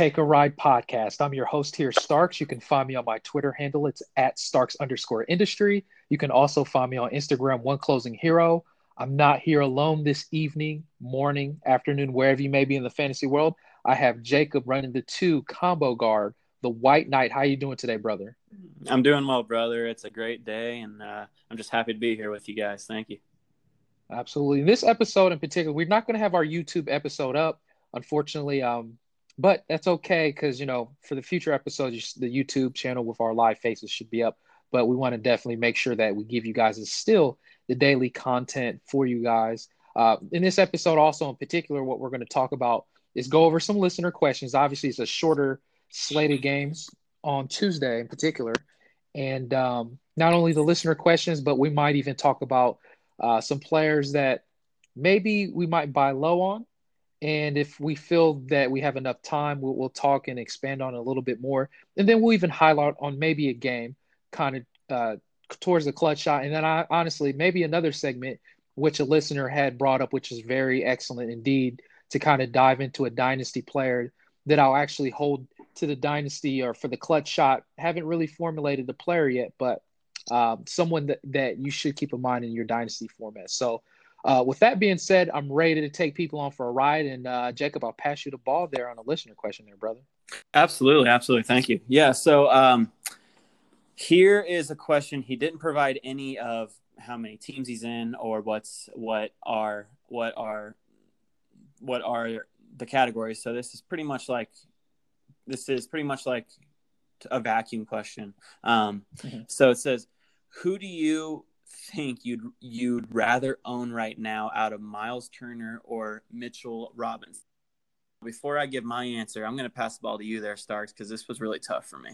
Take a Ride podcast. I'm your host here, Starks. You can find me on my Twitter handle. It's @Starks_industry. You can also find me on Instagram, One Closing Hero. I'm not here alone this evening, morning, afternoon, wherever you may be in the fantasy world. I have Jakob running the 2 combo guard, the White Knight. How you doing today, brother? I'm doing well, brother. It's a great day, and I'm just happy to be here with you guys. Thank you. Absolutely. This episode in particular, we're not going to have our YouTube episode up, unfortunately, but that's okay because, you know, for the future episodes, the YouTube channel with our live faces should be up. But we want to definitely make sure that we give you guys still the daily content for you guys. In this episode also in particular, what we're going to talk about is go over some listener questions. Obviously, it's a shorter slate of games on Tuesday in particular. And not only the listener questions, but we might even talk about some players that maybe we might buy low on. And if we feel that we have enough time, we'll talk and expand on it a little bit more. And then we'll even highlight on maybe a game kind of towards the clutch shot. And then I honestly, maybe another segment, which a listener had brought up, which is very excellent indeed, to kind of dive into a dynasty player that I'll actually hold to the dynasty or for the clutch shot. Haven't really formulated the player yet, but someone that you should keep in mind in your dynasty format. So with that being said, I'm ready to take people on for a ride. And Jakob, I'll pass you the ball there on a listener question there, brother. Absolutely. Absolutely. Thank you. Yeah. So here is a question. He didn't provide any of how many teams he's in or what are the categories. So this is pretty much like a vacuum question. So it says, who do you think you'd rather own right now out of Miles Turner or Mitchell Robinson? Before I give my answer, I'm going to pass the ball to you there, Starks, because this was really tough for me.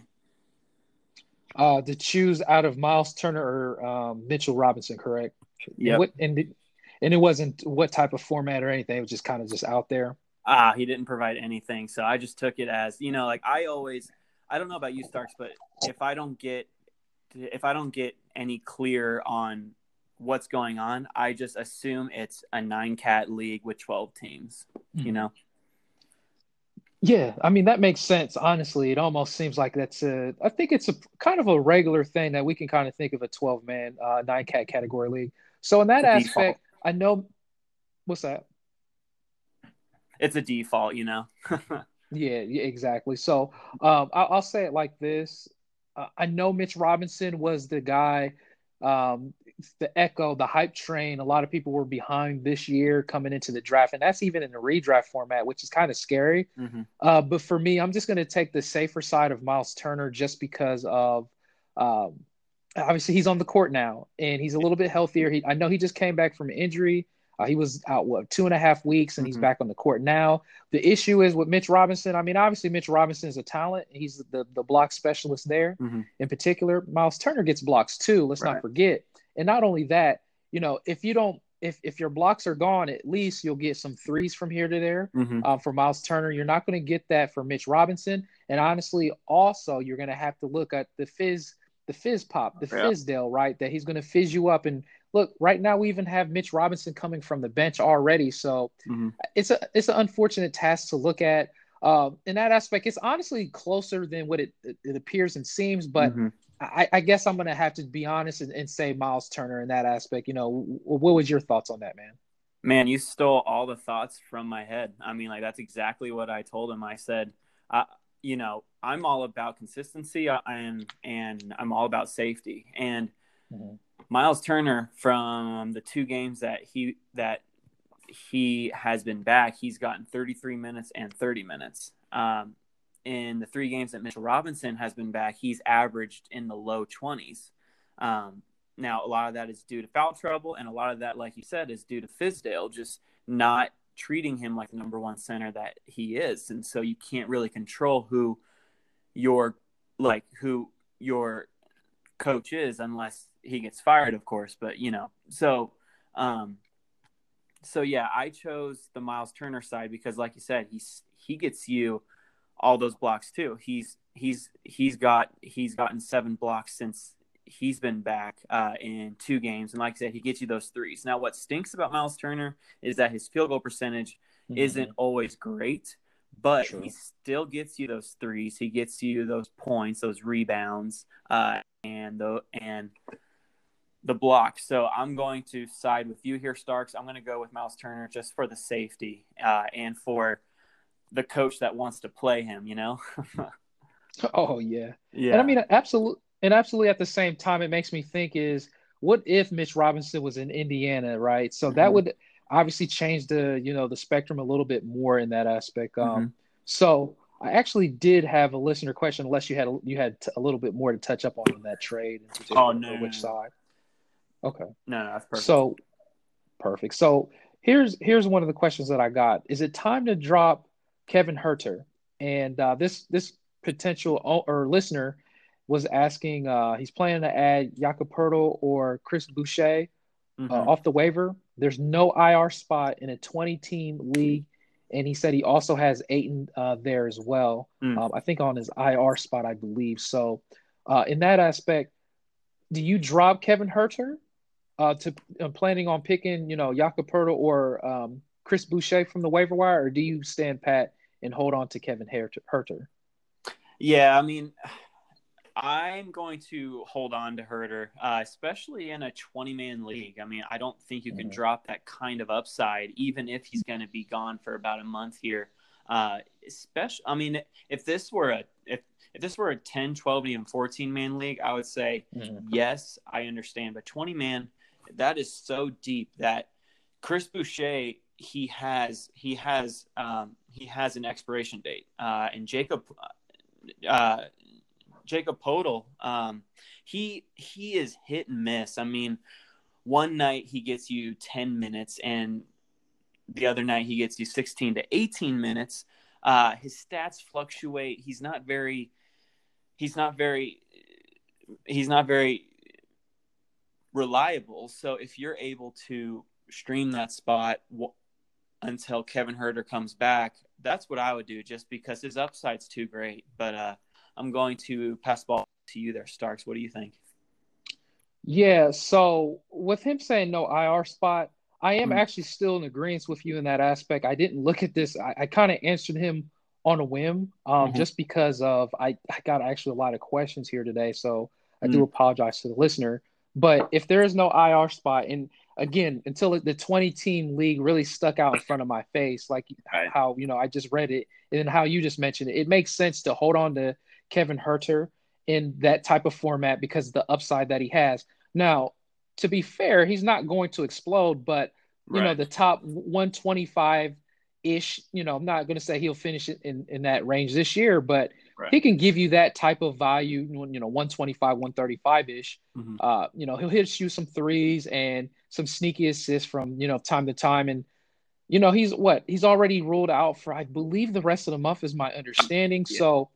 To choose out of Miles Turner or Mitchell Robinson, correct? Yeah. And it wasn't what type of format or anything. It was just kind of just out there. He didn't provide anything. So I just took it as, you know, like I don't know about you, Starks, but if I don't get any clear on what's going on, I just assume it's a 9-cat league with 12 teams, you know? Yeah. I mean, that makes sense. Honestly, it almost seems like I think it's a kind of a regular thing that we can kind of think of a 12-man 9-cat category league. So in that aspect, I know what's that? It's a default, you know? Yeah, exactly. So I'll say it like this. I know Mitch Robinson was the guy, the hype train. A lot of people were behind this year coming into the draft, and that's even in the redraft format, which is kind of scary. But for me, I'm just going to take the safer side of Miles Turner just because of obviously he's on the court now, and he's a little bit healthier. I know he just came back from injury. He was out, 2.5 weeks, and he's back on the court now. The issue is with Mitch Robinson. I mean, obviously, Mitch Robinson is a talent. He's the block specialist there in particular. Miles Turner gets blocks too. Let's not forget. And not only that, you know, if your blocks are gone, at least you'll get some threes from here to there for Miles Turner. You're not going to get that for Mitch Robinson. And honestly, also, you're going to have to look at Fizzdale, right? That he's going to fizz you up. And look, right now we even have Mitch Robinson coming from the bench already. So it's an unfortunate task to look at. In that aspect, it's honestly closer than what it appears and seems. But I guess I'm going to have to be honest and say Miles Turner in that aspect. You know, what was your thoughts on that, man? Man, you stole all the thoughts from my head. I mean, like, that's exactly what I told him. I said, you know, I'm all about consistency and I'm all about safety. And Miles Turner, from the 2 games that he has been back, he's gotten 33 minutes and 30 minutes. In the 3 games that Mitchell Robinson has been back, he's averaged in the low 20s. Now, a lot of that is due to foul trouble, and a lot of that, like you said, is due to Fizzdale just not treating him like the number 1 center that he is. And so you can't really control who your coach is unless he gets fired, of course. But, you know, so yeah, I chose the Miles Turner side because, like you said, he gets you all those blocks too. He's gotten 7 blocks since he's been back in 2 games. And like I said, he gets you those threes. Now, what stinks about Miles Turner is that his field goal percentage isn't always great, But True. He still gets you those threes. He gets you those points, those rebounds, and the block. So I'm going to side with you here, Starks. I'm going to go with Miles Turner just for the safety and for the coach that wants to play him, you know? Oh, yeah. Yeah. And I mean, absolutely. And absolutely at the same time, it makes me think is what if Mitch Robinson was in Indiana, right? So that would obviously change the, you know, the spectrum a little bit more in that aspect. So I actually did have a listener question, unless you had a little bit more to touch up on in that trade. Oh, no. Which side? Okay. No, that's perfect. So perfect. So here's one of the questions that I got. Is it time to drop Kevin Huerter? And this potential or listener was asking, he's planning to add Jakob Poeltl or Chris Boucher off the waiver. There's no IR spot in a 20-team league, and he said he also has Ayton there as well. I think on his IR spot, I believe. So in that aspect, do you drop Kevin Huerter? Planning on picking, you know, Jakob Poeltl or Chris Boucher from the waiver wire, or do you stand pat and hold on to Kevin Huerter? Yeah, I mean, I'm going to hold on to Huerter, especially in a 20-man league. I mean, I don't think you can drop that kind of upside, even if he's going to be gone for about a month here. I mean, if this were a 10, 12, and even 14-man league, I would say yes, I understand. But 20-man, that is so deep that Chris Boucher, he has an expiration date, and Jakob Poeltl, he is hit and miss. I mean, one night he gets you 10 minutes, and the other night he gets you 16 to 18 minutes. His stats fluctuate. He's not very reliable. So if you're able to stream that spot until Kevin Huerter comes back, that's what I would do, just because his upside's too great. But I'm going to pass the ball to you there, Starks. What do you think? Yeah, so with him saying no IR spot, I am actually still in agreement with you in that aspect. I didn't look at this. I kind of answered him on a whim just because of I got actually a lot of questions here today, so I do apologize to the listener. But if there is no IR spot, and again, until the 20-team league really stuck out in front of my face, like how, you know, I just read it and how you just mentioned it, it makes sense to hold on to Kevin Huerter in that type of format because of the upside that he has. Now, to be fair, he's not going to explode, but you know, the top 125-ish, you know, I'm not going to say he'll finish it in that range this year, but he can give you that type of value, you know, 125, 135-ish. You know, he'll hit you some threes and some sneaky assists from, you know, time to time. And, you know, he's already ruled out for, I believe, the rest of the month is my understanding. Yeah. So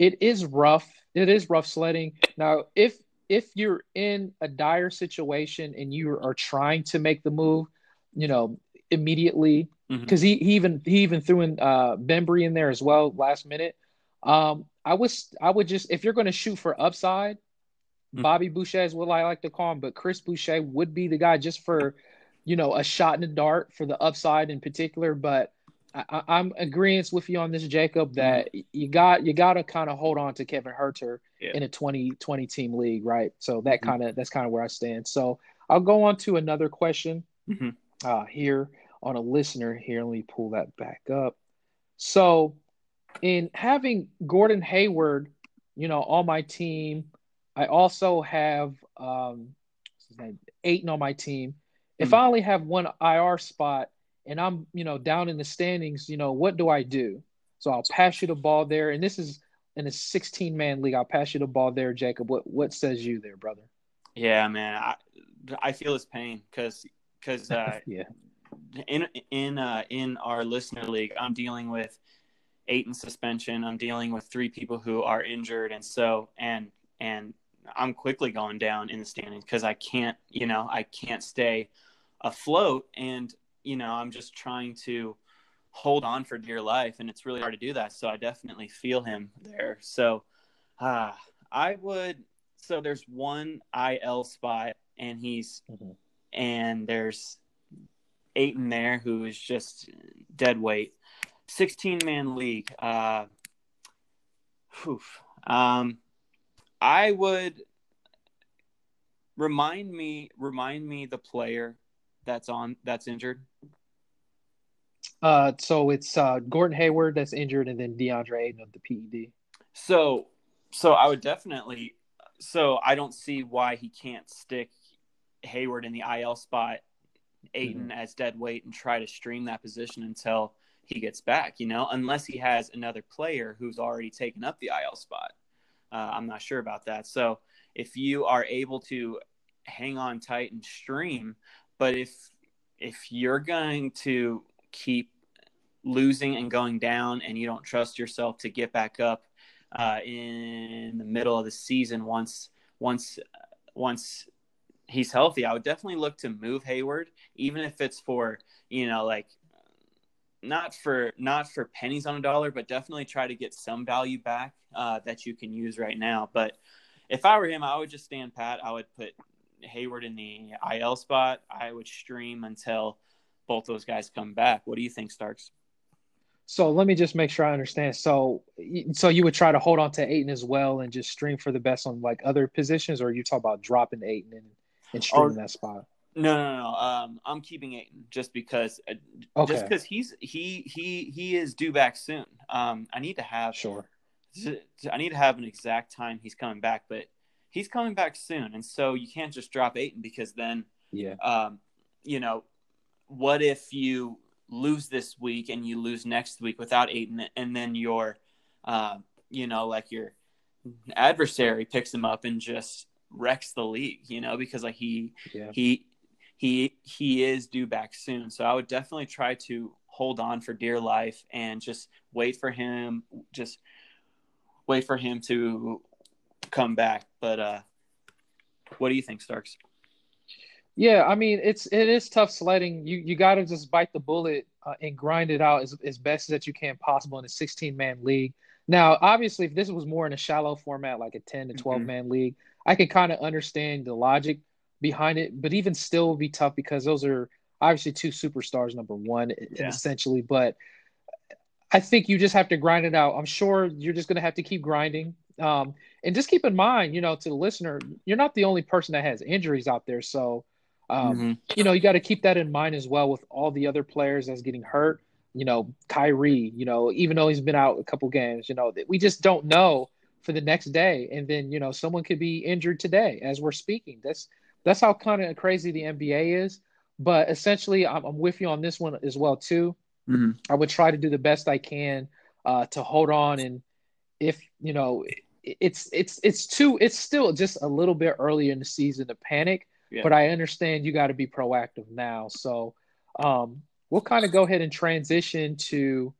it is rough. It is rough sledding. Now, if you're in a dire situation and you are trying to make the move, you know, immediately, because he even threw in Bembry in there as well last minute. I would just, if you're going to shoot for upside, Bobby Boucher is what I like to call him, but Chris Boucher would be the guy just for, you know, a shot in the dart for the upside in particular. But I'm agreeing with you on this, Jacob, that you got to kind of hold on to Kevin Huerter in a 20 team league, right? So that that's kind of where I stand. So I'll go on to another question here on a listener here. Let me pull that back up. So in having Gordon Hayward, you know, on my team, I also have Ayton on my team. If I only have one IR spot, and I'm, you know, down in the standings, you know, what do I do? So I'll pass you the ball there. And this is in a 16-man league. I'll pass you the ball there, Jacob. What says you there, brother? Yeah, man. I feel his pain because yeah. In our listener league, I'm dealing with Ayton suspension. I'm dealing with three people who are injured. And so and I'm quickly going down in the standings because I can't stay afloat. And you know, I'm just trying to hold on for dear life, and it's really hard to do that. So I definitely feel him there. So so there's one IL spot, and he's and there's Ayton there who is just dead weight. 16-man league. I would remind me the player that's injured. So it's Gordon Hayward that's injured, and then DeAndre Ayton of the PED. So I would definitely. So I don't see why he can't stick Hayward in the IL spot, Ayton as dead weight, and try to stream that position until he gets back. You know, unless he has another player who's already taken up the IL spot. I'm not sure about that. So if you are able to hang on tight and stream, but if you're going to keep losing and going down, and you don't trust yourself to get back up in the middle of the season once he's healthy, I would definitely look to move Hayward, even if it's for, you know, like not for pennies on a dollar, but definitely try to get some value back that you can use right now. But if I were him, I would just stand pat. I would put Hayward in the IL spot. I would stream until both those guys come back. What do you think, Starks? So let me just make sure I understand. So you would try to hold on to Ayton as well and just stream for the best on like other positions, or you talk about dropping Ayton and streaming that spot? No. I'm keeping Ayton just because he is due back soon. I need to have an exact time he's coming back, but he's coming back soon, and so you can't just drop Ayton because then you know, what if you lose this week and you lose next week without Ayton, and then your you know, like your adversary picks him up and just wrecks the league, you know, because like he is due back soon. So I would definitely try to hold on for dear life and just wait for him to come back. But what do you think, Starks? Yeah, I mean, it is tough sledding. You got to just bite the bullet and grind it out as best that you can possible in a 16-man league. Now, obviously, if this was more in a shallow format, like a 10 to 12-man league, I can kind of understand the logic behind it, but even still would be tough because those are obviously two superstars, number one, essentially. But I think you just have to grind it out. I'm sure you're just going to have to keep grinding. And just keep in mind, you know, to the listener, you're not the only person that has injuries out there. So, you know, you got to keep that in mind as well with all the other players that's getting hurt. You know, Kyrie, you know, even though he's been out a couple games, you know, we just don't know for the next day. And then, you know, someone could be injured today as we're speaking. That's how kind of crazy the NBA is. But essentially, I'm with you on this one as well, too. I would try to do the best I can to hold on. And if, you know, it's still just a little bit early in the season to panic, but I understand you got to be proactive now. So, we'll kind of go ahead and transition to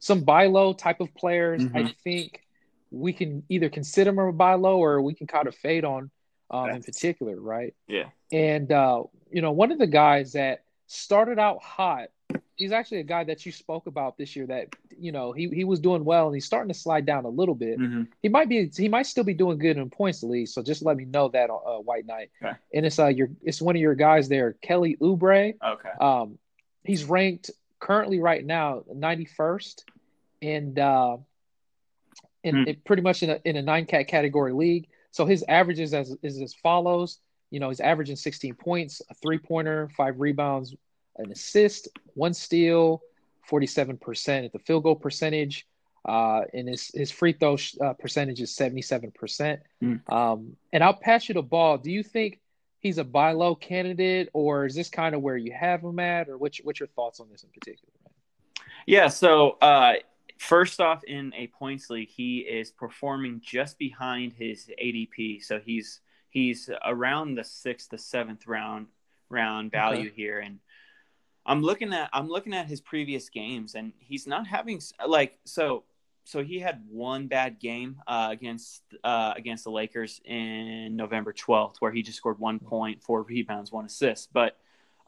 some buy low type of players. I think we can either consider them a buy low or we can kind of fade on in particular, right? Yeah. And, you know, one of the guys that started out hot, he's actually a guy that you spoke about this year that, you know, he was doing well and he's starting to slide down a little bit. He might still be doing good in points league. So just let me know that on White Knight. Okay. And it's it's one of your guys there, Kelly Oubre. Okay. He's ranked currently right now 91st and pretty much in a 9-cat category league. So his average is as follows. You know, he's averaging 16 points, a 3-pointer, 5 rebounds, an assist, 1 steal, 47% at the field goal percentage, and his free throw percentage is 77%. And I'll pass you the ball. Do you think he's a buy low candidate, or is this kind of where you have him at, or what's your thoughts on this in particular? Yeah, so first off, in a points league, he is performing just behind his ADP, so he's around the 6th to 7th round value here, and I'm looking at his previous games, and he's not having so he had one bad game against the Lakers in November 12th, where he just scored 1 point, 4 rebounds, 1 assist. But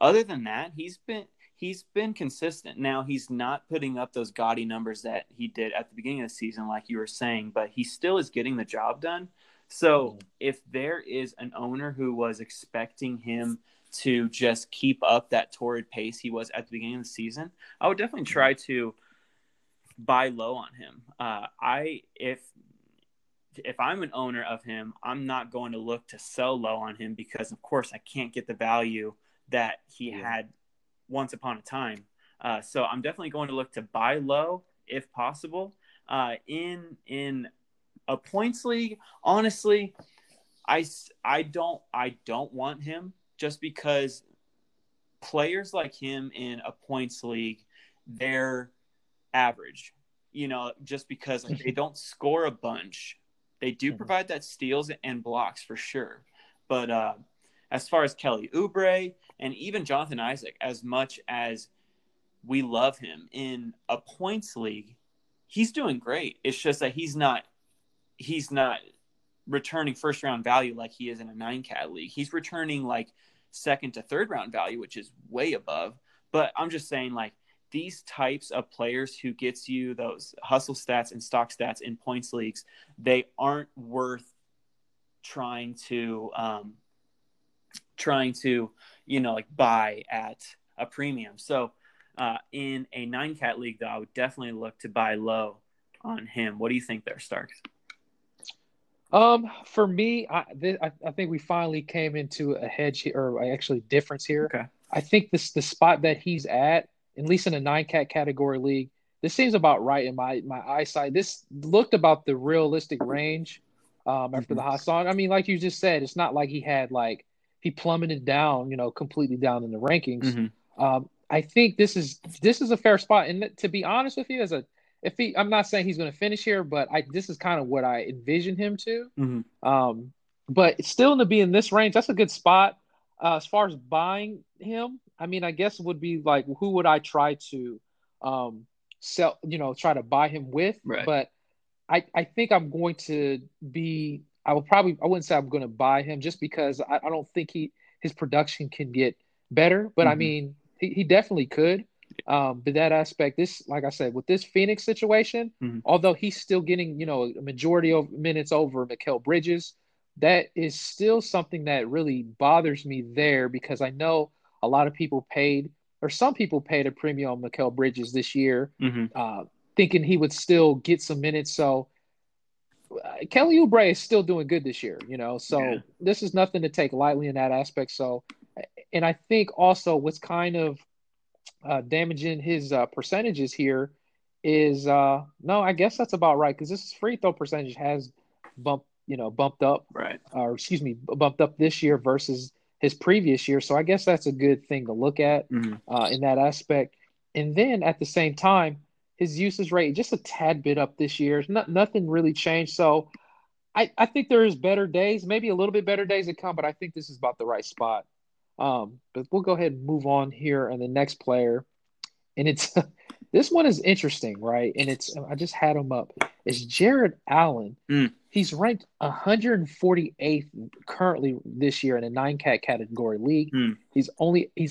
other than that, he's been consistent. Now he's not putting up those gaudy numbers that he did at the beginning of the season, like you were saying, but he still is getting the job done. So if there is an owner who was expecting him to just keep up that torrid pace he was at the beginning of the season, I would definitely try to buy low on him. If I'm an owner of him, I'm not going to look to sell low on him because, of course, I can't get the value that he had once upon a time. So I'm definitely going to look to buy low if possible. In a points league, honestly, I don't want him just because players like him in a points league, they're average. You know, just because like, they don't score a bunch. They do provide that steals and blocks for sure. But as far as Kelly Oubre and even Jonathan Isaac, as much as we love him in a points league, he's doing great. It's just that he's not returning first round value like he is in a 9-cat league. He's returning like second to third round value, which is way above. But I'm just saying like these types of players who gets you those hustle stats and stock stats in points leagues, they aren't worth trying to, you know, like buy at a premium. So in a 9-cat league, though, I would definitely look to buy low on him. What do you think there, Starks? For me, I think we finally came into a hedge or actually difference here. Okay. I think the spot that he's at least in a 9-cat category league, this seems about right in my eyesight. This looked about the realistic range after the hot start. I mean, like you just said, it's not like he plummeted down, you know, completely down in the rankings. Mm-hmm. I think this is a fair spot. And to be honest with you, I'm not saying he's going to finish here, but this is kind of what I envision him to. Mm-hmm. But still to be in this range, that's a good spot. As far as buying him, I mean, I guess it would be like, who would I try to sell, you know, try to buy him with? Right. But I think I'm going to be, I wouldn't say I'm going to buy him just because I don't think his production can get better. But mm-hmm. I mean, he definitely could. But that aspect, this, like I said, with this Phoenix situation, mm-hmm. although he's still getting, you know, a majority of minutes over Mikal Bridges, that is still something that really bothers me there because I know a lot of people paid a premium on Mikal Bridges this year, mm-hmm. Thinking he would still get some minutes. So Kelly Oubre is still doing good this year, you know, so this is nothing to take lightly in that aspect. So, and I think also what's kind of damaging his percentages here is no, I guess that's about right. Cause this free throw percentage has bumped up this year versus his previous year. So I guess that's a good thing to look at in that aspect. And then at the same time, his usage rate just a tad bit up this year. Nothing really changed. So I think there is better days, maybe a little bit better days to come, but I think this is about the right spot. But we'll go ahead and move on here on the next player. And it's this one is interesting, right? And I just had him up. It's Jared Allen. Mm. He's ranked 148th currently this year in a 9-cat category league. Mm. He's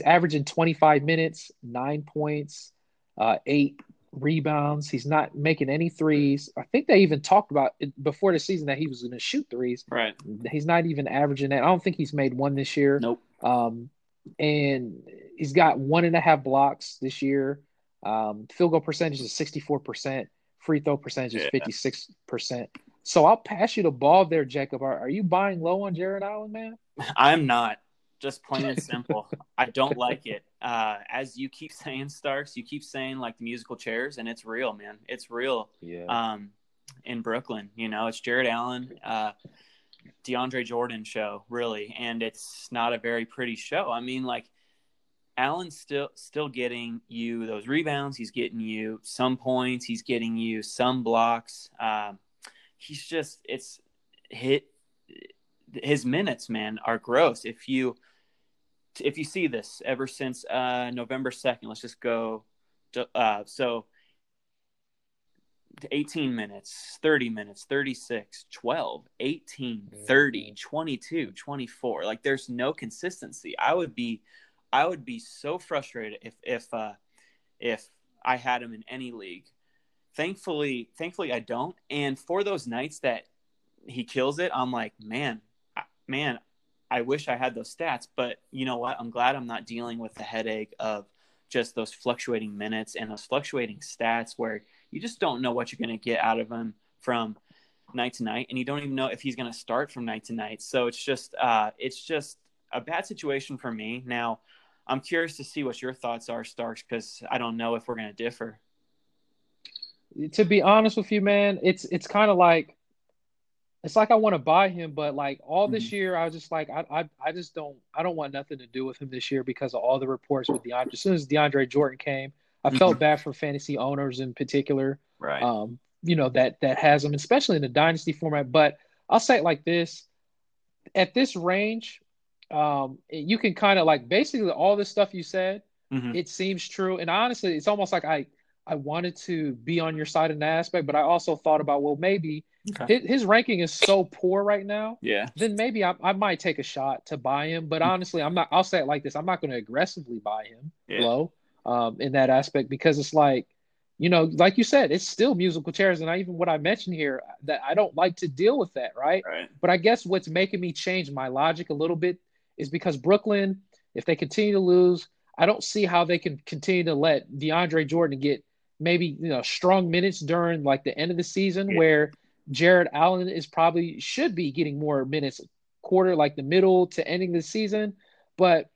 averaging 25 minutes, 9 points, 8 rebounds. He's not making any threes. I think they even talked about it before the season that he was going to shoot threes. Right. He's not even averaging that. I don't think he's made one this year. Nope. And he's got 1.5 blocks this year. Field goal percentage is 64%. Free throw percentage is 56%. So I'll pass you the ball there, Jakob. Are you buying low on Jared Allen, man? I'm not. Just plain and simple. I don't like it. As you keep saying, Starks, you keep saying like the musical chairs, and it's real, man. It's real. Yeah. In Brooklyn, you know, it's Jared Allen, DeAndre Jordan show, really, and it's not a very pretty show. I mean, like, Allen's still getting you those rebounds. He's getting you some points. He's getting you some blocks. He's just – his minutes, man, are gross. If you see this ever since November 2nd, let's just go so 18 minutes, 30 minutes, 36, 12, 18, 30, 22, 24. Like there's no consistency. I would be so frustrated if I had him in any league. Thankfully I don't. And for those nights that he kills it, I'm like, man, I wish I had those stats, but you know what? I'm glad I'm not dealing with the headache of just those fluctuating minutes and those fluctuating stats where you just don't know what you're going to get out of him from night to night. And you don't even know if he's going to start from night to night. So it's just a bad situation for me. Now, I'm curious to see what your thoughts are, Starks, because I don't know if we're going to differ. To be honest with you, man, it's kind of like, it's like I want to buy him, but like all this year, I was just like, I don't want nothing to do with him this year because of all the reports with DeAndre. As soon as DeAndre Jordan came, I felt bad for fantasy owners in particular, right? You know, that has him, especially in the dynasty format. But I'll say it like this: at this range, you can kind of like basically all this stuff you said. It seems true, and honestly, it's almost like I wanted to be on your side in that aspect, but I also thought about, well, maybe. Okay. His ranking is so poor right now. Yeah. Then maybe I might take a shot to buy him, but honestly, I'm not. I'll say it like this: I'm not going to aggressively buy him low, in that aspect, because it's like, you know, like you said, it's still musical chairs, and even what I mentioned here that I don't like to deal with that, right? But I guess what's making me change my logic a little bit is because Brooklyn, if they continue to lose, I don't see how they can continue to let DeAndre Jordan get maybe strong minutes during like the end of the season where Jared Allen should be getting more minutes like the middle to ending the season. But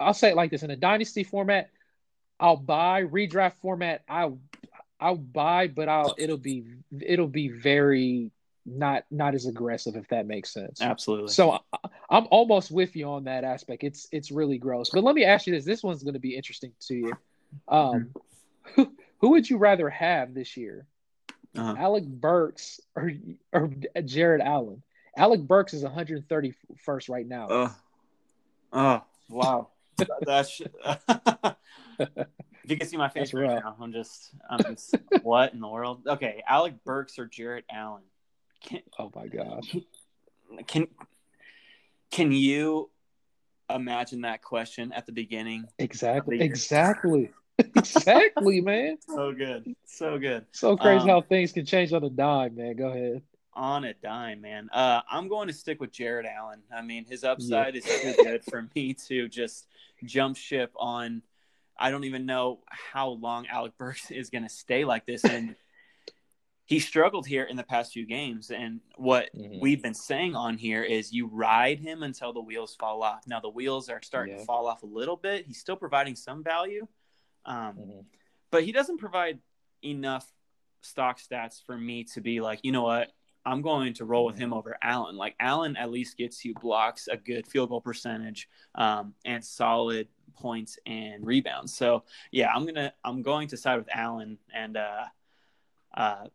I'll say it like this: in a dynasty format, I'll buy. Redraft format, I'll buy, but it'll be very not as aggressive, if that makes sense. Absolutely. So I'm almost with you on that aspect. It's really gross. But let me ask you this: this one's going to be interesting to you. Who would you rather have this year? Alec Burks or Jared Allen? Alec Burks is 131st right now. Wow! If you can see my face right now, I'm just what in the world? Okay, Alec Burks or Jared Allen? Oh my gosh! Can you imagine that question at the beginning? Exactly. Exactly, man. So good. So crazy how things can change on a dime, man. Go ahead. On a dime, man. I'm going to stick with Jared Allen. I mean, his upside is too good for me to just jump ship on. I don't even know how long Alec Burks is going to stay like this. And he struggled here in the past few games. And what we've been saying on here is you ride him until the wheels fall off. Now, the wheels are starting to fall off a little bit. He's still providing some value. But he doesn't provide enough stock stats for me to be like, you know what, I'm going to roll with him over Allen. Like, Allen at least gets you blocks, a good field goal percentage, and solid points and rebounds. So yeah, I'm going to side with Allen, and I'm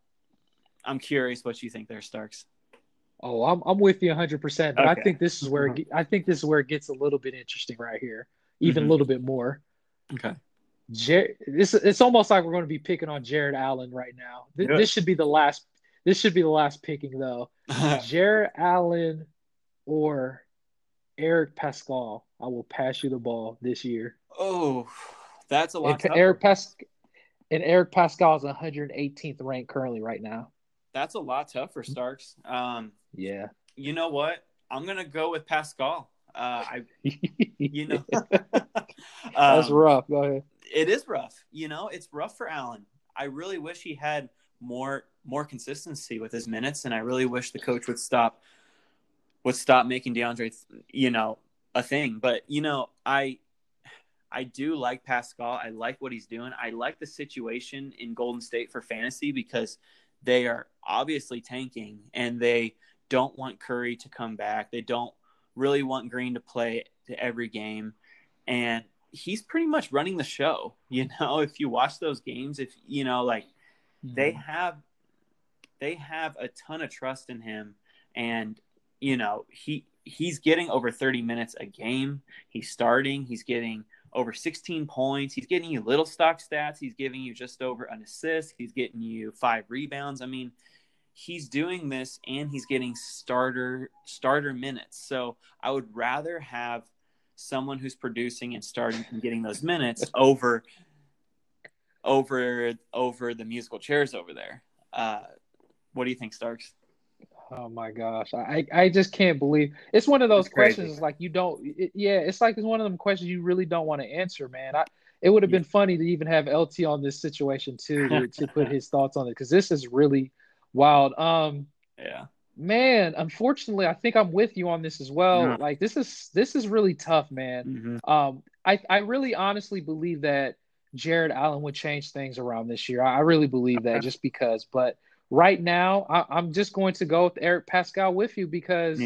curious what you think there, Starks. Oh, I'm with you 100%. But I think this is where it gets a little bit interesting right here, even a little bit more. Okay. It's almost like we're going to be picking on Jared Allen right now. This should be the last picking, though. Jared Allen or Eric Paschall. I will pass you the ball this year. Oh, that's a lot. Eric Paschall is 118th ranked currently right now. That's a lot tougher, Starks. Yeah. You know what? I'm gonna go with Paschall. That's rough. Go ahead. It is rough. It's rough for Allen. I really wish he had more consistency with his minutes, and I really wish the coach would stop making DeAndre, a thing. But I do like Paschall. I like what he's doing. I like the situation in Golden State for fantasy, because they are obviously tanking, and they don't want Curry to come back. They don't really want Green to play to every game, and he's pretty much running the show. If you watch those games, they have a ton of trust in him, and he's getting over 30 minutes a game. He's starting, he's getting over 16 points. He's getting you little stock stats. He's giving you just over an assist. He's getting you 5 rebounds. I mean, he's doing this, and he's getting starter minutes. So I would rather have someone who's producing and starting and getting those minutes over the musical chairs over there. What do you think, Starks? Oh my gosh, I just can't believe it's one of those questions. It's like you don't, it's like it's one of them questions you really don't want to answer, man. It would have been funny to even have LT on this situation too to put his thoughts on it, because this is really wild. Man, unfortunately, I think I'm with you on this as well. Yeah. Like this is really tough, man. Mm-hmm. I really honestly believe that Jared Allen would change things around this year. I really believe that just because. But right now, I'm just going to go with Eric Paschall with you because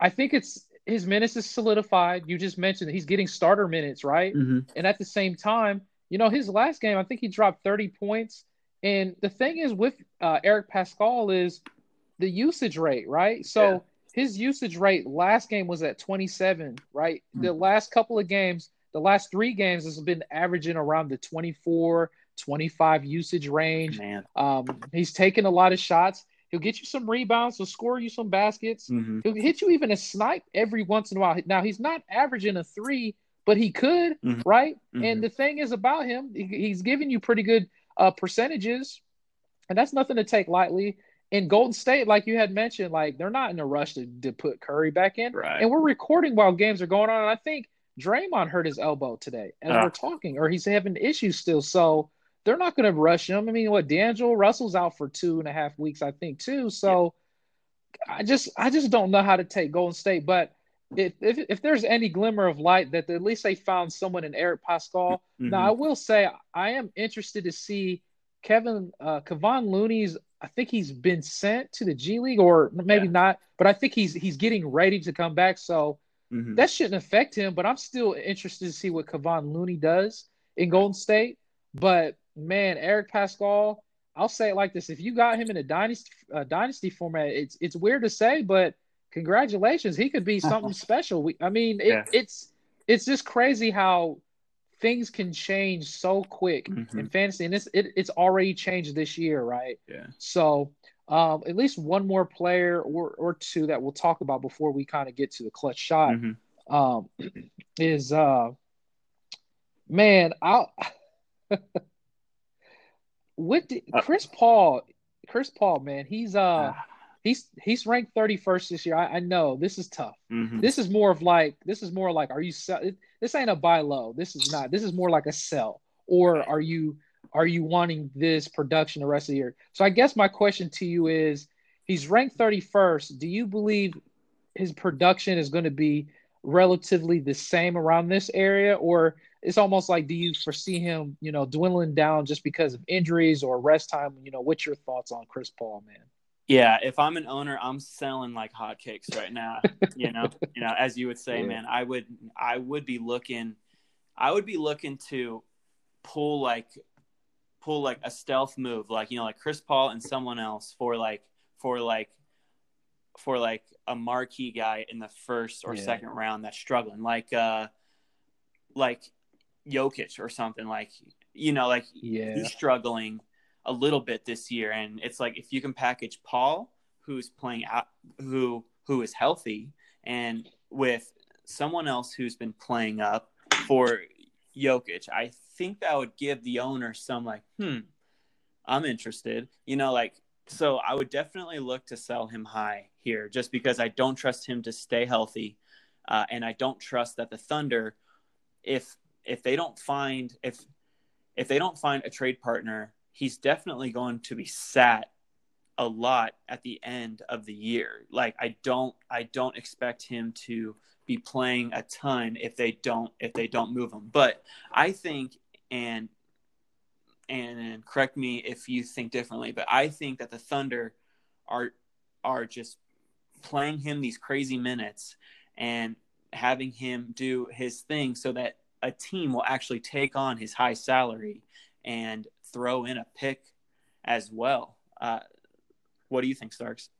I think it's his minutes is solidified. You just mentioned he's getting starter minutes, right? Mm-hmm. And at the same time, you know, his last game, I think he dropped 30 points. And the thing is with Eric Paschall is the usage rate, right? So his usage rate last game was at 27, right? Mm-hmm. The last three games has been averaging around the 24, 25 usage range. Man. He's taken a lot of shots. He'll get you some rebounds. He'll score you some baskets. Mm-hmm. He'll hit you even a snipe every once in a while. Now, he's not averaging a three, but he could, right? Mm-hmm. And the thing is about him, he's giving you pretty good percentages, and that's nothing to take lightly. In Golden State, like you had mentioned, like they're not in a rush to put Curry back in. Right. And we're recording while games are going on, and I think Draymond hurt his elbow today as we're talking, or he's having issues still. So they're not going to rush him. I mean, D'Angelo Russell's out for 2.5 weeks, I think, too. So I just don't know how to take Golden State. But if there's any glimmer of light that at least they found someone in Eric Paschall. Mm-hmm. Now, I will say I am interested to see Kevon Looney's. I think he's been sent to the G League, or maybe not, but I think he's getting ready to come back. So that shouldn't affect him, but I'm still interested to see what Kevon Looney does in Golden State. But, man, Eric Paschall, I'll say it like this. If you got him in a dynasty format, it's weird to say, but congratulations. He could be something special. It's just crazy how things can change so quick in fantasy. And it's already changed this year, right? Yeah. So at least one more player or two that we'll talk about before we kind of get to the clutch shot is man. Chris Paul, man, he's ranked 31st this year. I know this is tough. Mm-hmm. This is more like, are you? This ain't a buy low. This is more like a sell. Or are you wanting this production the rest of the year? So I guess my question to you is, he's ranked 31st. Do you believe his production is going to be relatively the same around this area? Or it's almost like, do you foresee him, dwindling down just because of injuries or rest time? What's your thoughts on Chris Paul, man? Yeah, if I'm an owner, I'm selling like hotcakes right now. As you would say, man, I would be looking to pull like a stealth move, like Chris Paul and someone else for a marquee guy in the first or second round that's struggling, like Jokic or something, he's struggling a little bit this year. And it's like, if you can package Paul, who's playing out, who is healthy, and with someone else who's been playing up for Jokic, I think that would give the owner some I'm interested, so I would definitely look to sell him high here, just because I don't trust him to stay healthy. And I don't trust that the Thunder, if they don't find a trade partner, he's definitely going to be sat a lot at the end of the year. Like I don't expect him to be playing a ton if they don't move him. But I think, and correct me if you think differently, but I think that the Thunder are just playing him these crazy minutes and having him do his thing so that a team will actually take on his high salary and throw in a pick as well. What do you think, Starks?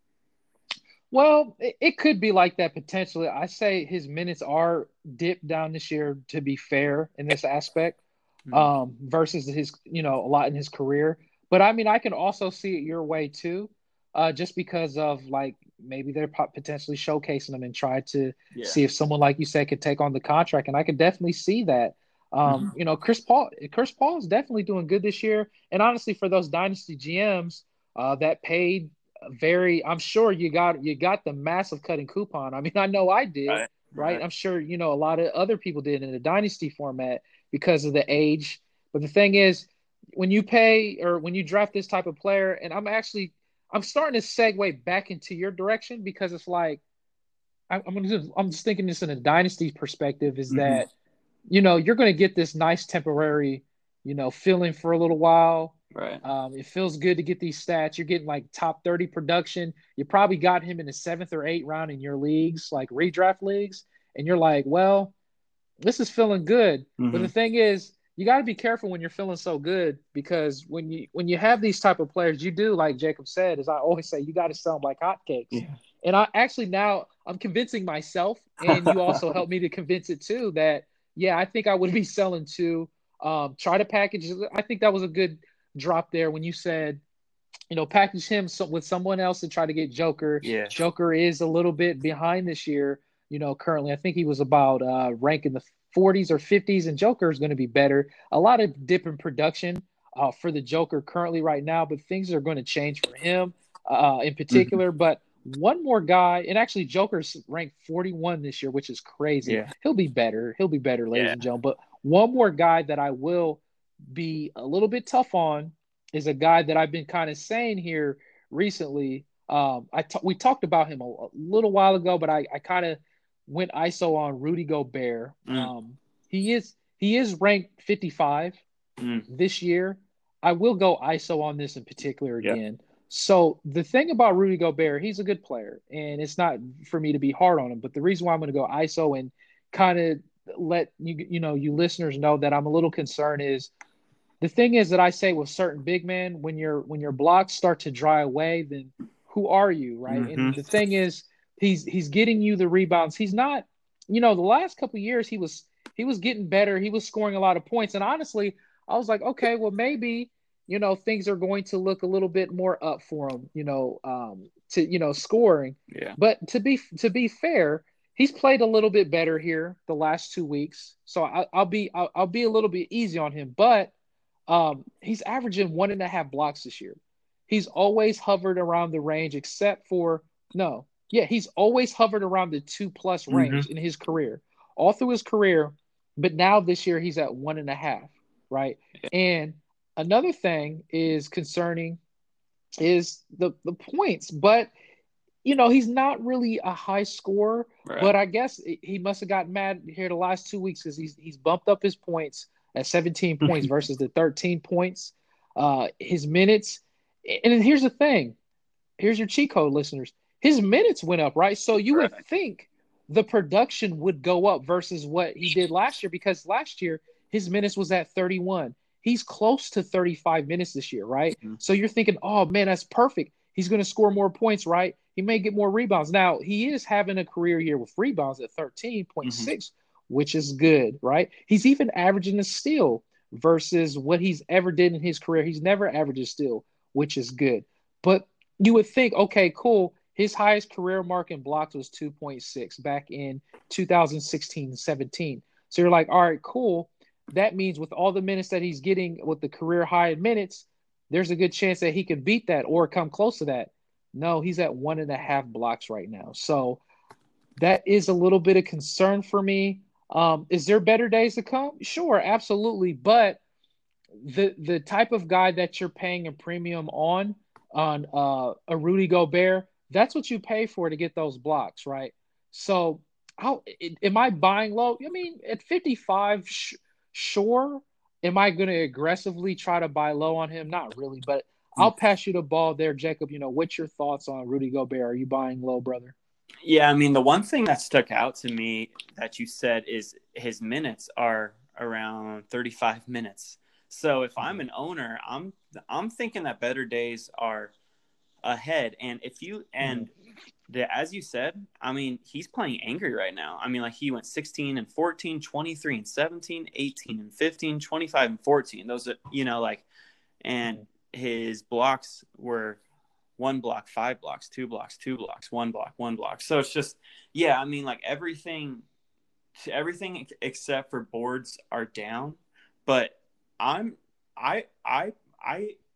Well, it could be like that potentially. I say his minutes are dipped down this year, to be fair, in this aspect, versus his, a lot in his career. But I mean, I can also see it your way too, just because of like maybe they're potentially showcasing him and try to see if someone, like you said, could take on the contract. And I could definitely see that. Chris Paul is definitely doing good this year. And honestly, for those dynasty GMs that paid very, I'm sure you got the massive cutting coupon. I mean, I know I did, right? I'm sure, you know, a lot of other people did in the dynasty format because of the age. But the thing is, when you pay or when you draft this type of player, and I'm starting to segue back into your direction, because it's like, I'm just thinking this in a dynasty perspective, is that, you know, you're going to get this nice temporary, you know, feeling for a little while. Right. It feels good to get these stats. You're getting like top 30 production. You probably got him in the 7th or 8th round in your leagues, like redraft leagues. And you're like, well, this is feeling good. But the thing is, you got to be careful when you're feeling so good, because when you have these type of players, you do, like Jacob said, as I always say, you got to sell them like hotcakes. Yeah. And I actually now I'm convincing myself, and you also helped me to convince it too, that, yeah, I think I would be selling to try to package. I think that was a good drop there when you said, you know, package him with someone else to try to get Joker. Yeah. Joker is a little bit behind this year, you know, currently. I think he was about ranking the 40s or 50s, and Joker is going to be better. A lot of dip in production for the Joker currently right now, but things are going to change for him in particular. But one more guy, and actually Joker's ranked 41 this year, which is crazy. Yeah. He'll be better. He'll be better, ladies and gentlemen. But one more guy that I will be a little bit tough on is a guy that I've been kind of saying here recently. We talked about him a little while ago, but I kind of went ISO on Rudy Gobert. He is ranked 55 this year. I will go ISO on this in particular again. Yep. So the thing about Rudy Gobert, he's a good player, and it's not for me to be hard on him. But the reason why I'm going to go ISO and kind of let you listeners know that I'm a little concerned is, the thing is that I say with certain big men, when your blocks start to dry away, then who are you, right? And the thing is, he's getting you the rebounds. He's not, the last couple of years he was getting better. He was scoring a lot of points, and honestly, I was like, okay, well maybe, things are going to look a little bit more up for him, scoring. Yeah. But to be fair, he's played a little bit better here the last 2 weeks. So I'll be a little bit easy on him, but he's averaging 1.5 blocks this year. He's always hovered around the 2+ range in his career, all through his career. But now this year he's at 1.5, right? Yeah. And another thing is concerning is the points, but he's not really a high scorer, right. But I guess he must have gotten mad here the last 2 weeks, because he's bumped up his points at 17 points versus the 13 points, his minutes. And here's the thing. Here's your cheat code, listeners. His minutes went up, right? So you would think the production would go up versus what he did last year, because last year his minutes was at 31. He's close to 35 minutes this year, right? So you're thinking, oh, man, that's perfect. He's going to score more points, right? He may get more rebounds. Now, he is having a career year with rebounds at 13.6, which is good, right? He's even averaging a steal versus what he's ever did in his career. He's never averaged a steal, which is good. But you would think, okay, cool. His highest career mark in blocks was 2.6 back in 2016-17. So you're like, all right, cool. That means with all the minutes that he's getting, with the career high in minutes, there's a good chance that he could beat that or come close to that. No, he's at 1.5 blocks right now. So that is a little bit of concern for me. Is there better days to come? Sure, absolutely. But the type of guy that you're paying a premium on a Rudy Gobert, that's what you pay for to get those blocks, right? So am I buying low? I mean, at 55, sure. Am I going to aggressively try to buy low on him? Not really, but I'll pass you the ball there, Jacob. What's your thoughts on Rudy Gobert? Are you buying low, brother? Yeah, I mean, the one thing that stuck out to me that you said is his minutes are around 35 minutes. So if I'm an owner, I'm thinking that better days are ahead. And as you said, I mean, he's playing angry right now. I mean, like, he went 16-14, 23-17, 18-15, 25-14. Those are, and his blocks were 1 block, 5 blocks, 2 blocks, 2 blocks, 1 block, 1 block. So it's just, yeah, I mean, like, everything except for boards are down. But I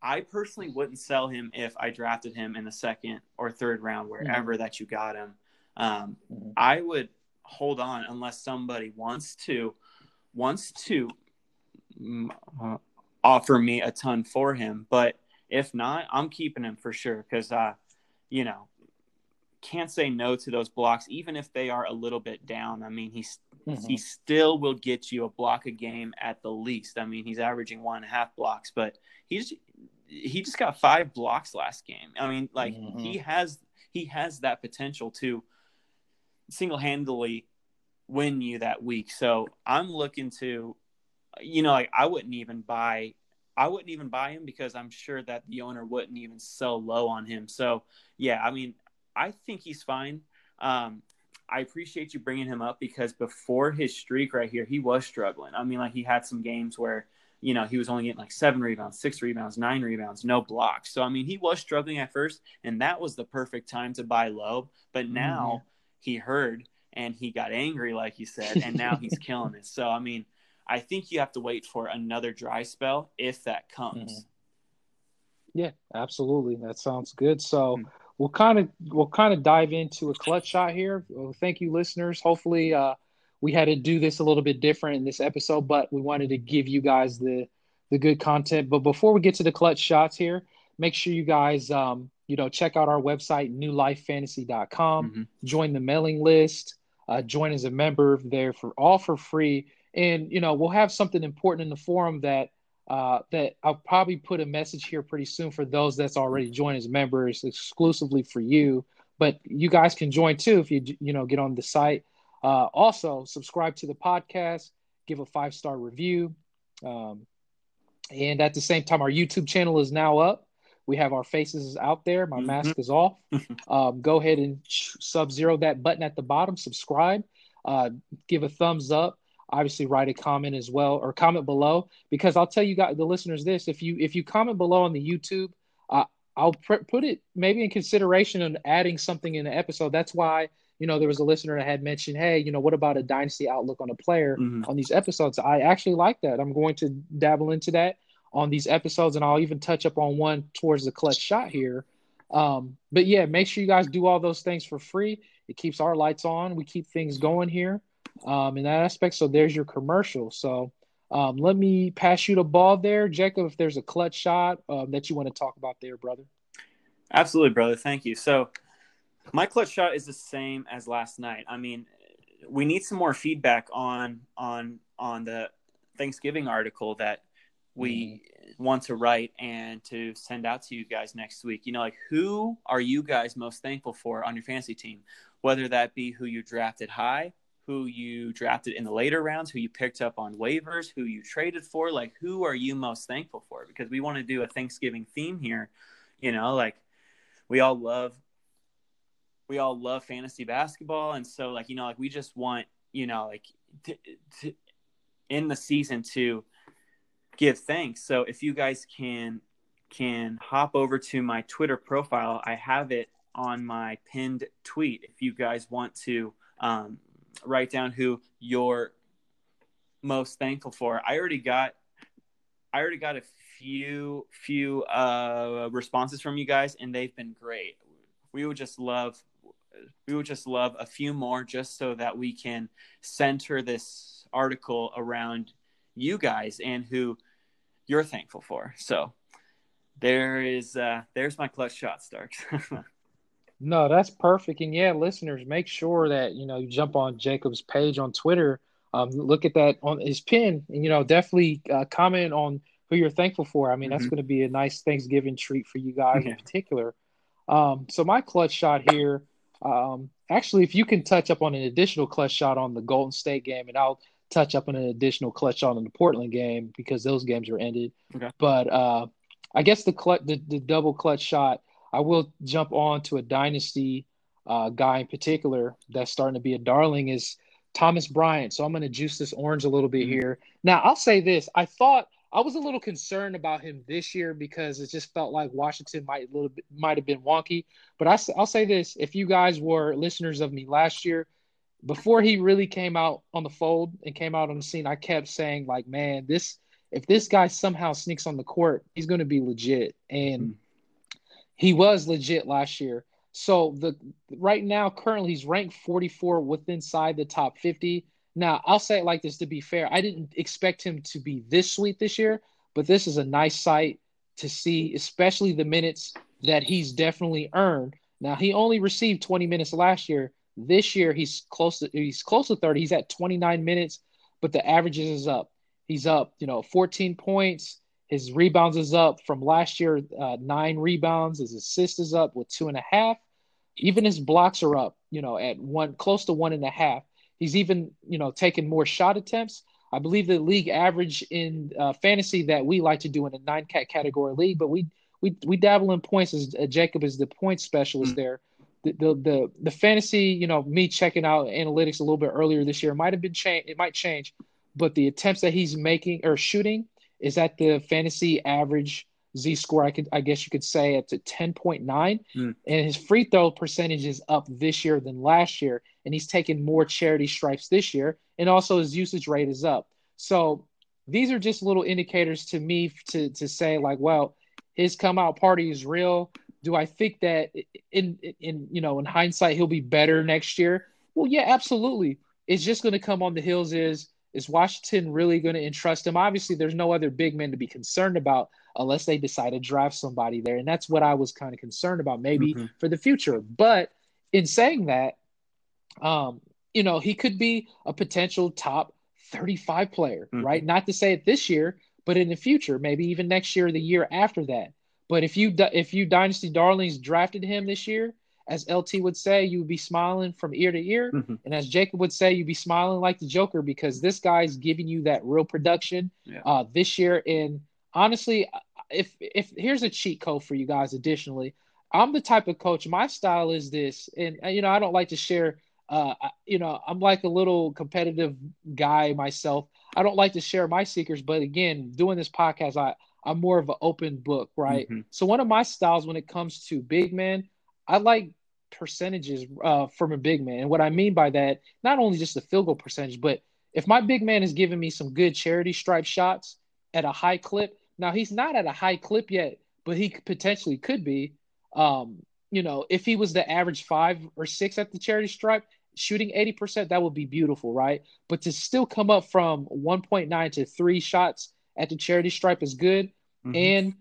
I personally wouldn't sell him if I drafted him in the second or third round, wherever that you got him. I would hold on unless somebody wants to offer me a ton for him. But if not, I'm keeping him for sure because, can't say no to those blocks, even if they are a little bit down. I mean, he still will get you a block a game at the least. I mean, he's averaging 1.5 blocks, but he just got 5 blocks last game. I mean, like he has that potential to single-handedly win you that week. So I'm looking to, I wouldn't even buy him because I'm sure that the owner wouldn't even sell low on him. So yeah, I mean, I think he's fine. I appreciate you bringing him up because before his streak right here, he was struggling. I mean, like he had some games where, he was only getting like 7 rebounds, 6 rebounds, 9 rebounds, no blocks. So, I mean, he was struggling at first, and that was the perfect time to buy low. But now he heard and he got angry, like you said, and now he's killing it. So, I mean, I think you have to wait for another dry spell if that comes. Yeah, absolutely. That sounds good. So, We'll kind of dive into a clutch shot here. Well, thank you, listeners. Hopefully, we had to do this a little bit different in this episode, but we wanted to give you guys the good content. But before we get to the clutch shots here, make sure you guys check out our website, newlifefantasy.com. Join the mailing list. Join as a member there for free, and we'll have something important in the forum that I'll probably put a message here pretty soon for those that's already joined as members exclusively for you, but you guys can join too. If you get on the site, also subscribe to the podcast, give a 5-star review. And at the same time, our YouTube channel is now up. We have our faces out there. My mask is off. Go ahead and sub-zero that button at the bottom, subscribe, give a thumbs up. Obviously write a comment as well, or comment below, because I'll tell you guys, the listeners, this, if you comment below on the YouTube, I'll put it maybe in consideration on adding something in the episode. That's why, there was a listener that had mentioned, hey, what about a dynasty outlook on a player on these episodes? I actually like that. I'm going to dabble into that on these episodes, and I'll even touch up on one towards the clutch shot here. But yeah, make sure you guys do all those things for free. It keeps our lights on. We keep things going here. In that aspect. So there's your commercial. So let me pass you the ball there, Jakob, if there's a clutch shot that you want to talk about there, brother. Absolutely, brother. Thank you. So my clutch shot is the same as last night. I mean, we need some more feedback on the Thanksgiving article that we want to write and to send out to you guys next week. Who are you guys most thankful for on your fantasy team, whether that be who you drafted high, who you drafted in the later rounds, who you picked up on waivers, who you traded for, who are you most thankful for? Because we want to do a Thanksgiving theme here. We all love fantasy basketball. And so we just want, to end the season to give thanks. So if you guys can hop over to my Twitter profile, I have it on my pinned tweet. If you guys want to, write down who you're most thankful for. I already got a few responses from you guys, and they've been great. We would just love a few more, just so that we can center this article around you guys and who you're thankful for. So there's my clutch shot, Starks. No, that's perfect. And yeah, listeners, make sure that, you jump on Jacob's page on Twitter, look at that on his pin, and, definitely comment on who you're thankful for. I mean, that's going to be a nice Thanksgiving treat for you guys in particular. So my clutch shot here, actually, if you can touch up on an additional clutch shot on the Golden State game, and I'll touch up on an additional clutch shot on the Portland game because those games are ended. Okay. But I guess the double clutch shot, I will jump on to a dynasty guy in particular that's starting to be a darling is Thomas Bryant. So I'm going to juice this orange a little bit here. Now, I'll say this. I was a little concerned about him this year because it just felt like Washington might have been wonky. But I'll say this. If you guys were listeners of me last year, before he really came out on the fold and came out on the scene, I kept saying, man, this if this guy somehow sneaks on the court, he's going to be legit. And he was legit last year. So right now, currently, he's ranked 44 inside the top 50. Now, I'll say it like this to be fair. I didn't expect him to be this sweet this year, but this is a nice sight to see, especially the minutes that he's definitely earned. Now, he only received 20 minutes last year. This year, he's close to 30. He's at 29 minutes, but the averages is up. He's up, 14 points. His rebounds is up from last year, 9 rebounds. His assist is up with 2.5. Even his blocks are up, at close to 1.5. He's even, taken more shot attempts. I believe the league average in fantasy that we like to do in a 9-cat category league, but we dabble in points as Jakob is the point specialist there. The fantasy, me checking out analytics a little bit earlier this year might have been changed. It might change, but the attempts that he's making or shooting is at the fantasy average Z-score. I guess you could say up to 10.9, and his free throw percentage is up this year than last year, and he's taken more charity stripes this year, and also his usage rate is up. So these are just little indicators to me to say like, well, his come out party is real. Do I think that in hindsight he'll be better next year? Well, yeah, absolutely. It's just going to come on the heels is Washington really going to entrust him? Obviously, there's no other big men to be concerned about unless they decide to draft somebody there. And that's what I was kind of concerned about maybe for the future. But in saying that, he could be a potential top 35 player, right? Not to say it this year, but in the future, maybe even next year or the year after that. But if you Dynasty Darlings drafted him this year, as LT would say, you would be smiling from ear to ear. And as Jakob would say, you'd be smiling like the Joker because this guy's giving you that real production this year. And honestly, if here's a cheat code for you guys additionally, I'm the type of coach, my style is this. And, I don't like to share, I'm like a little competitive guy myself. I don't like to share my secrets. But again, doing this podcast, I'm more of an open book, right? So one of my styles when it comes to big men, I like percentages from a big man. And what I mean by that, not only just the field goal percentage, but if my big man is giving me some good charity stripe shots at a high clip, now he's not at a high clip yet, but he potentially could be, if he was the average 5 or 6 at the charity stripe, shooting 80%, that would be beautiful, right? But to still come up from 1.9 to 3 shots at the charity stripe is good. And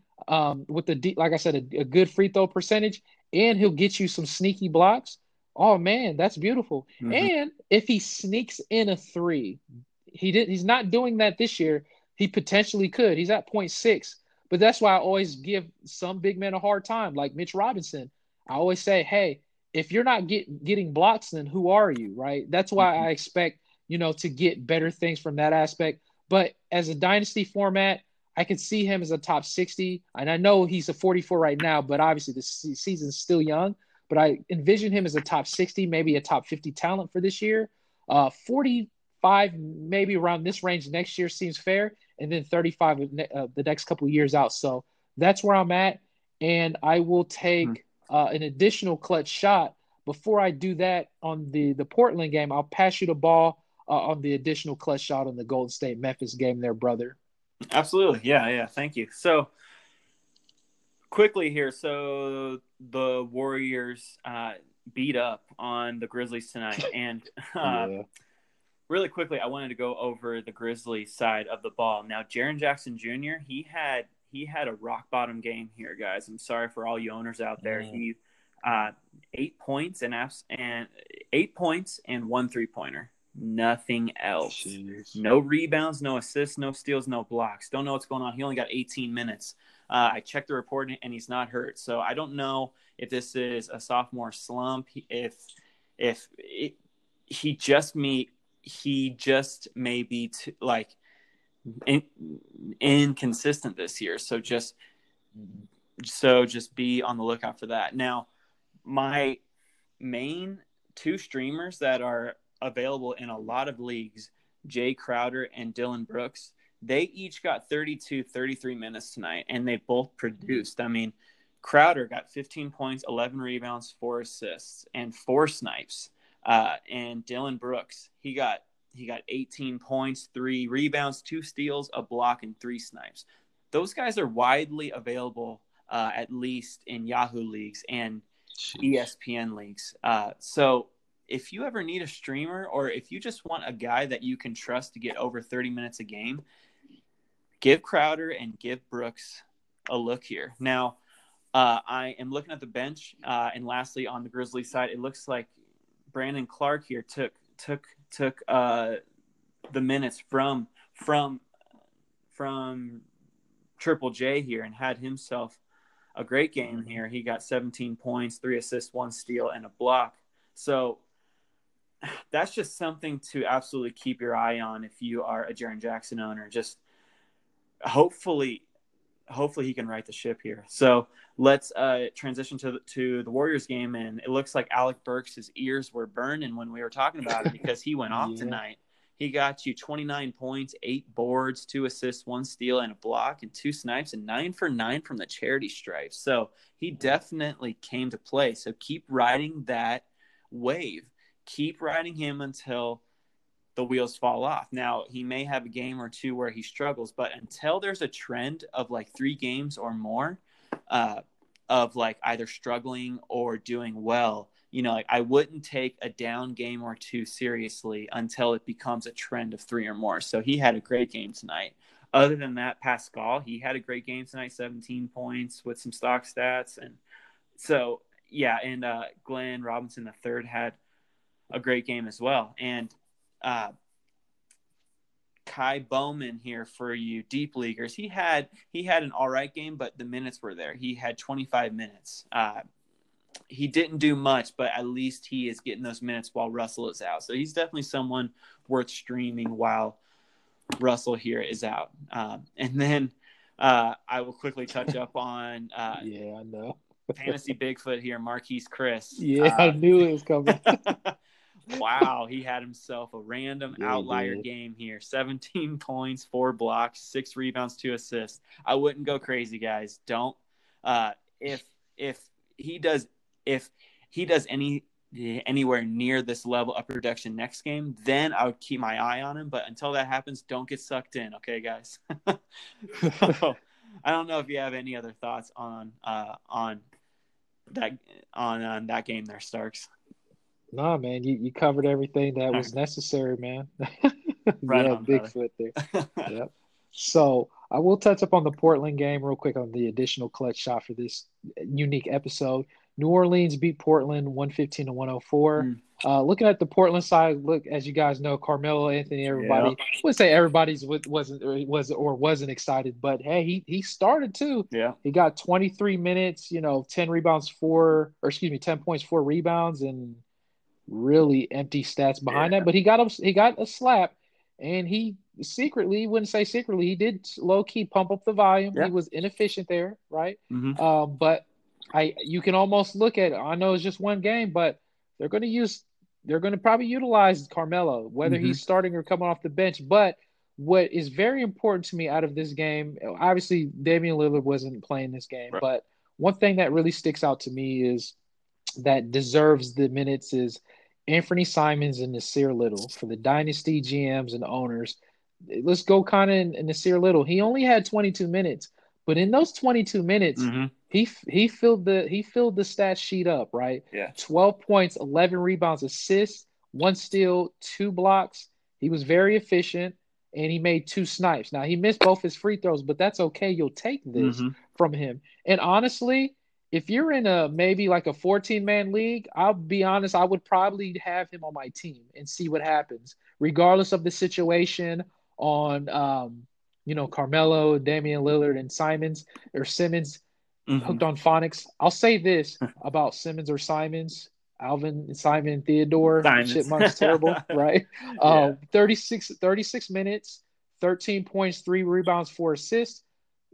with like I said, a good free throw percentage, and he'll get you some sneaky blocks. Oh man, that's beautiful. And if he sneaks in a 3, he's not doing that this year. He potentially could. He's at 0.6, but that's why I always give some big men a hard time, like Mitch Robinson. I always say, hey, if you're not getting blocks, then who are you, right? That's why I expect, to get better things from that aspect. But as a dynasty format, I could see him as a top 60, and I know he's a 44 right now, but obviously the season's still young, but I envision him as a top 60, maybe a top 50 talent for this year. 45, maybe around this range next year seems fair, and then 35 the next couple of years out. So that's where I'm at, and I will take an additional clutch shot. Before I do that on the Portland game, I'll pass you the ball on the additional clutch shot on the Golden State-Memphis game there, brother. Absolutely. Yeah. Thank you. So quickly here. So the Warriors beat up on the Grizzlies tonight. And really quickly, I wanted to go over the Grizzlies side of the ball. Now, Jaren Jackson Jr., he had a rock bottom game here, guys. I'm sorry for all you owners out there. He 8 points and 8 points and 1 3-pointer. Nothing else. Jeez. No rebounds, no assists, no steals, no blocks. Don't know what's going on. He only got 18 minutes. I checked the report and he's not hurt. So I don't know if this is a sophomore slump. He just may be inconsistent this year. So just be on the lookout for that. Now, my main 2 streamers that are available in a lot of leagues, Jay Crowder and Dylan Brooks, they each got 32, 33 minutes tonight, and they both produced. I mean, Crowder got 15 points, 11 rebounds, 4 assists, and 4 snipes. And Dylan Brooks, he got He got 18 points, 3 rebounds, 2 steals, a block, and 3 snipes. Those guys are widely available, at least in Yahoo leagues and ESPN leagues. So if you ever need a streamer, or if you just want a guy that you can trust to get over 30 minutes a game, give Crowder and give Brooks a look here. Now, I am looking at the bench. And lastly, on the Grizzlies side, it looks like Brandon Clarke here took the minutes from Triple J here and had himself a great game here. He got 17 points, 3 assists, 1 steal, and a block. So that's just something to absolutely keep your eye on if you are a Jaren Jackson owner. Just hopefully he can right the ship here. So let's transition to the Warriors game, and it looks like Alec Burks, his ears were burning when we were talking about it because he went off tonight. He got you 29 points, 8 boards, 2 assists, 1 steal, and a block, and 2 snipes, and 9 for 9 from the charity stripe. So he definitely came to play. So keep riding that wave. Keep riding him until the wheels fall off. Now, he may have a game or two where he struggles, but until there's a trend of like 3 games or more of like either struggling or doing well, you know, like I wouldn't take a down game or 2 seriously until it becomes a trend of 3 or more. So he had a great game tonight. Other than that, Paschall, he had a great game tonight, 17 points with some stock stats. And so, yeah. And Glenn Robinson III had a great game as well. And Kai Bowman here for you deep leaguers. He had an all right game, but the minutes were there. He had 25 minutes. He didn't do much, but at least he is getting those minutes while Russell is out. So he's definitely someone worth streaming while Russell here is out. And then I will quickly touch up on I know. Fantasy Bigfoot here, Marquese Chriss. Yeah, I knew it was coming. Wow, he had himself a random outlier game here. 17 points, 4 blocks, 6 rebounds, 2 assists. I wouldn't go crazy, guys. Don't. If he does anywhere near this level of production next game, then I would keep my eye on him. But until that happens, don't get sucked in, okay, guys? So, I don't know if you have any other thoughts on that game there, Starks. Nah, man, you covered everything that was necessary, man. Right on, Bigfoot there. Yep. So I will touch up on the Portland game real quick on the additional clutch shot for this unique episode. New Orleans beat Portland 115 to 104. Looking at the Portland side, look, as you guys know, Carmelo Anthony, everybody would say everybody's wasn't excited, but hey, he started too. Yeah, he got 23 minutes, 10 points, 4 rebounds, and really empty stats behind that. But he got a slap, and he secretly, he did low-key pump up the volume. Yeah. He was inefficient there, right? Mm-hmm. But you can almost look at it. I know it's just one game, but they're going to probably utilize Carmelo, whether he's starting or coming off the bench. But what is very important to me out of this game, obviously Damian Lillard wasn't playing this game, right, but one thing that really sticks out to me is that deserves the minutes is Anthony Simons and Nasir Little for the dynasty GMs and owners. Let's go Conan and Nasir Little. He only had 22 minutes, but in those 22 minutes, he filled the stat sheet up, right? Yeah. 12 points, 11 rebounds, assists, 1 steal, 2 blocks. He was very efficient, and he made 2 snipes. Now, he missed both his free throws, but that's okay. You'll take this from him. And honestly, if you're in a maybe like a 14-man league, I'll be honest, I would probably have him on my team and see what happens, regardless of the situation on, Carmelo, Damian Lillard, and Simmons hooked on phonics. I'll say this about Simmons or Simons, Alvin, Simon, Theodore, Chipmunk's terrible, right? 36 minutes, 13 points, 3 rebounds, 4 assists.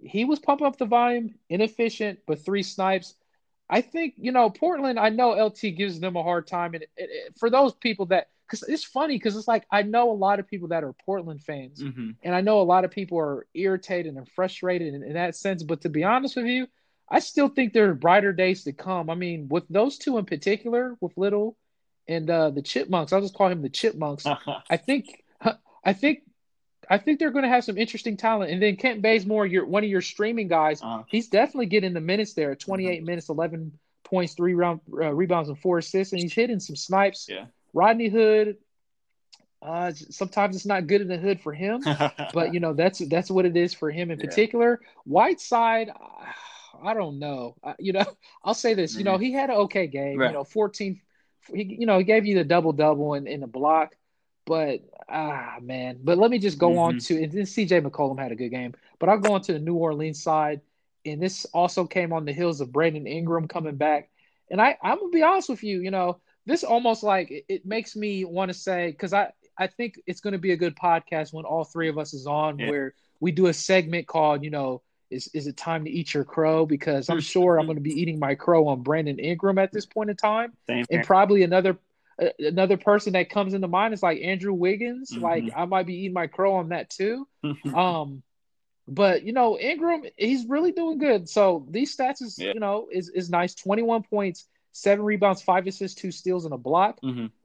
He was pumping up the volume, inefficient, but 3 snipes. I think, Portland, I know LT gives them a hard time. And for those people because it's funny, because it's like I know a lot of people that are Portland fans, and I know a lot of people are irritated and frustrated in that sense. But to be honest with you, I still think there are brighter days to come. I mean, with those two in particular, with Little and the Chipmunks, I'll just call him the Chipmunks. I think – I think they're going to have some interesting talent. And then Kent Bazemore, one of your streaming guys, he's definitely getting the minutes there. 28 minutes, 11 points, 3 rebounds, and 4 assists. And he's hitting some snipes. Yeah. Rodney Hood, sometimes it's not good in the hood for him. But, you know, that's what it is for him in particular. Whiteside, I don't know. You know, I'll say this. Mm-hmm. You know, he had an okay game. Right. You know, 14 – he gave you the double-double and the block. But, man. But let me just go on to – and then C.J. McCollum had a good game. But I'll go on to the New Orleans side. And this also came on the heels of Brandon Ingram coming back. And I'm going to be honest with you, you know, this almost like it makes me want to say – because I think it's going to be a good podcast when all three of us is on where we do a segment called, you know, is it time to eat your crow? Because I'm sure I'm going to be eating my crow on Brandon Ingram at this point in time. And probably another person that comes into mind is like Andrew Wiggins. Mm-hmm. Like I might be eating my crow on that too. But you know, Ingram, he's really doing good. So these stats is, you know, is nice. 21 points, 7 rebounds, 5 assists, 2 steals and a block.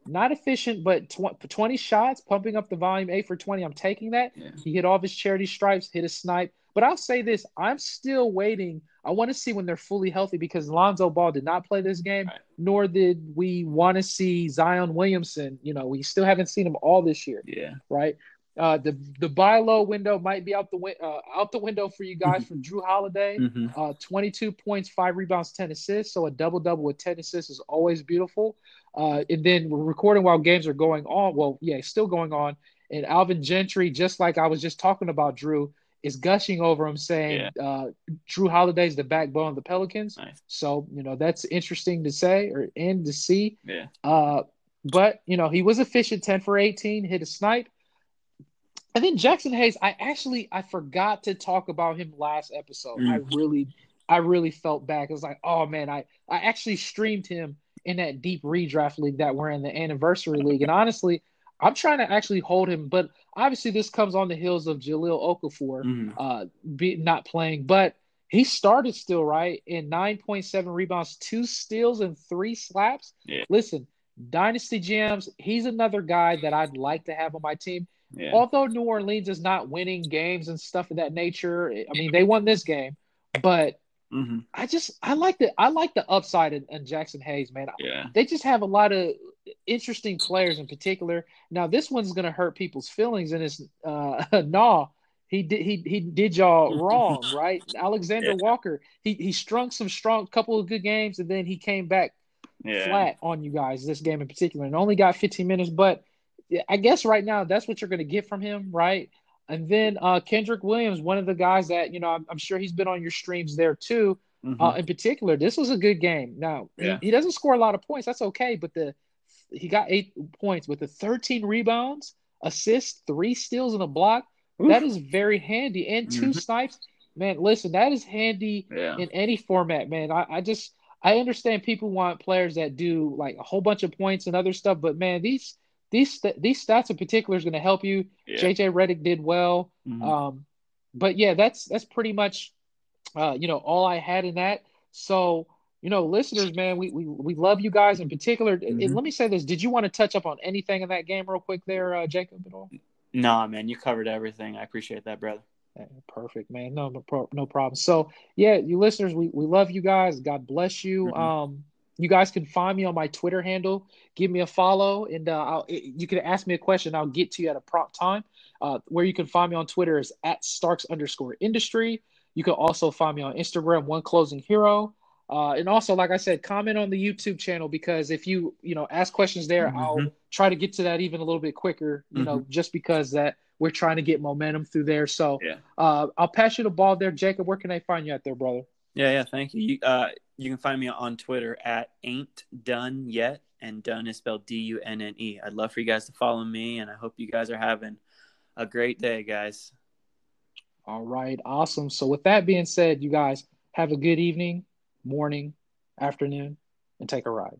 Not efficient, but 20 shots, pumping up the volume. 8 for 20. I'm taking that. Yeah. He hit all of his charity stripes, hit a snipe. But I'll say this, I'm still waiting. I want to see when they're fully healthy because Lonzo Ball did not play this game, nor did we want to see Zion Williamson. You know, we still haven't seen him all this year. Yeah. Right? The buy low window might be out the window for you guys from Drew Holiday. 22 points, 5 rebounds, 10 assists. So a double-double with 10 assists is always beautiful. And then we're recording while games are going on. Well, yeah, still going on. And Alvin Gentry, just like I was just talking about, Drew, is gushing over him saying Drew Holiday's the backbone of the Pelicans. Nice. So, you know, that's interesting to say and to see. Yeah. But, you know, he was efficient, 10 for 18, hit a snipe. And then Jaxson Hayes, I forgot to talk about him last episode. I really felt bad. It was like, oh, man, I actually streamed him in that deep redraft league that we're in, the anniversary league. And honestly, I'm trying to actually hold him, but obviously this comes on the heels of Jahlil Okafor not playing, but he started still, right? In 9.7 rebounds, 2 steals, and 3 slaps. Yeah. Listen, Dynasty Gems, he's another guy that I'd like to have on my team. Yeah. Although New Orleans is not winning games and stuff of that nature. I mean, they won this game, but I like the upside in Jaxson Hayes, man. Yeah. They just have a lot of interesting players in particular. Now this one's gonna hurt people's feelings, and it's he did y'all wrong, right? Alexander Walker, he strung some strong couple of good games, and then he came back flat on you guys this game in particular, and only got 15 minutes. But I guess right now that's what you're gonna get from him, right? And then Kendrick Williams, one of the guys that you know, I'm sure he's been on your streams there too. In particular, this was a good game. Now he doesn't score a lot of points, that's okay, but he got 8 points with the 13 rebounds, assists, 3 steals, and a block. Oof. That is very handy. And 2 snipes. Man, listen, that is handy in any format, man. I understand people want players that do like a whole bunch of points and other stuff, but man, these stats in particular is going to help you. Yeah. JJ Redick did well. But yeah, that's pretty much you know, all I had in that. So you know, listeners, man, we love you guys in particular. And let me say this. Did you want to touch up on anything in that game real quick there, Jacob, at all? No, man, you covered everything. I appreciate that, brother. Perfect, man. No problem. So, yeah, you listeners, we love you guys. God bless you. You guys can find me on my Twitter handle. Give me a follow, and you can ask me a question. I'll get to you at a prompt time. Where you can find me on Twitter is @Starks_industry. You can also find me on Instagram, OneClosingHero. And also, like I said, comment on the YouTube channel, because if you ask questions there, I'll try to get to that even a little bit quicker, you know, just because that we're trying to get momentum through there. So I'll pass you the ball there. Jacob, where can I find you out there, brother? Yeah, thank you. You can find me on Twitter @AintDoneYet, and done is spelled DUNNE. I'd love for you guys to follow me, and I hope you guys are having a great day, guys. All right, awesome. So with that being said, you guys have a good evening, morning, afternoon, and take a ride.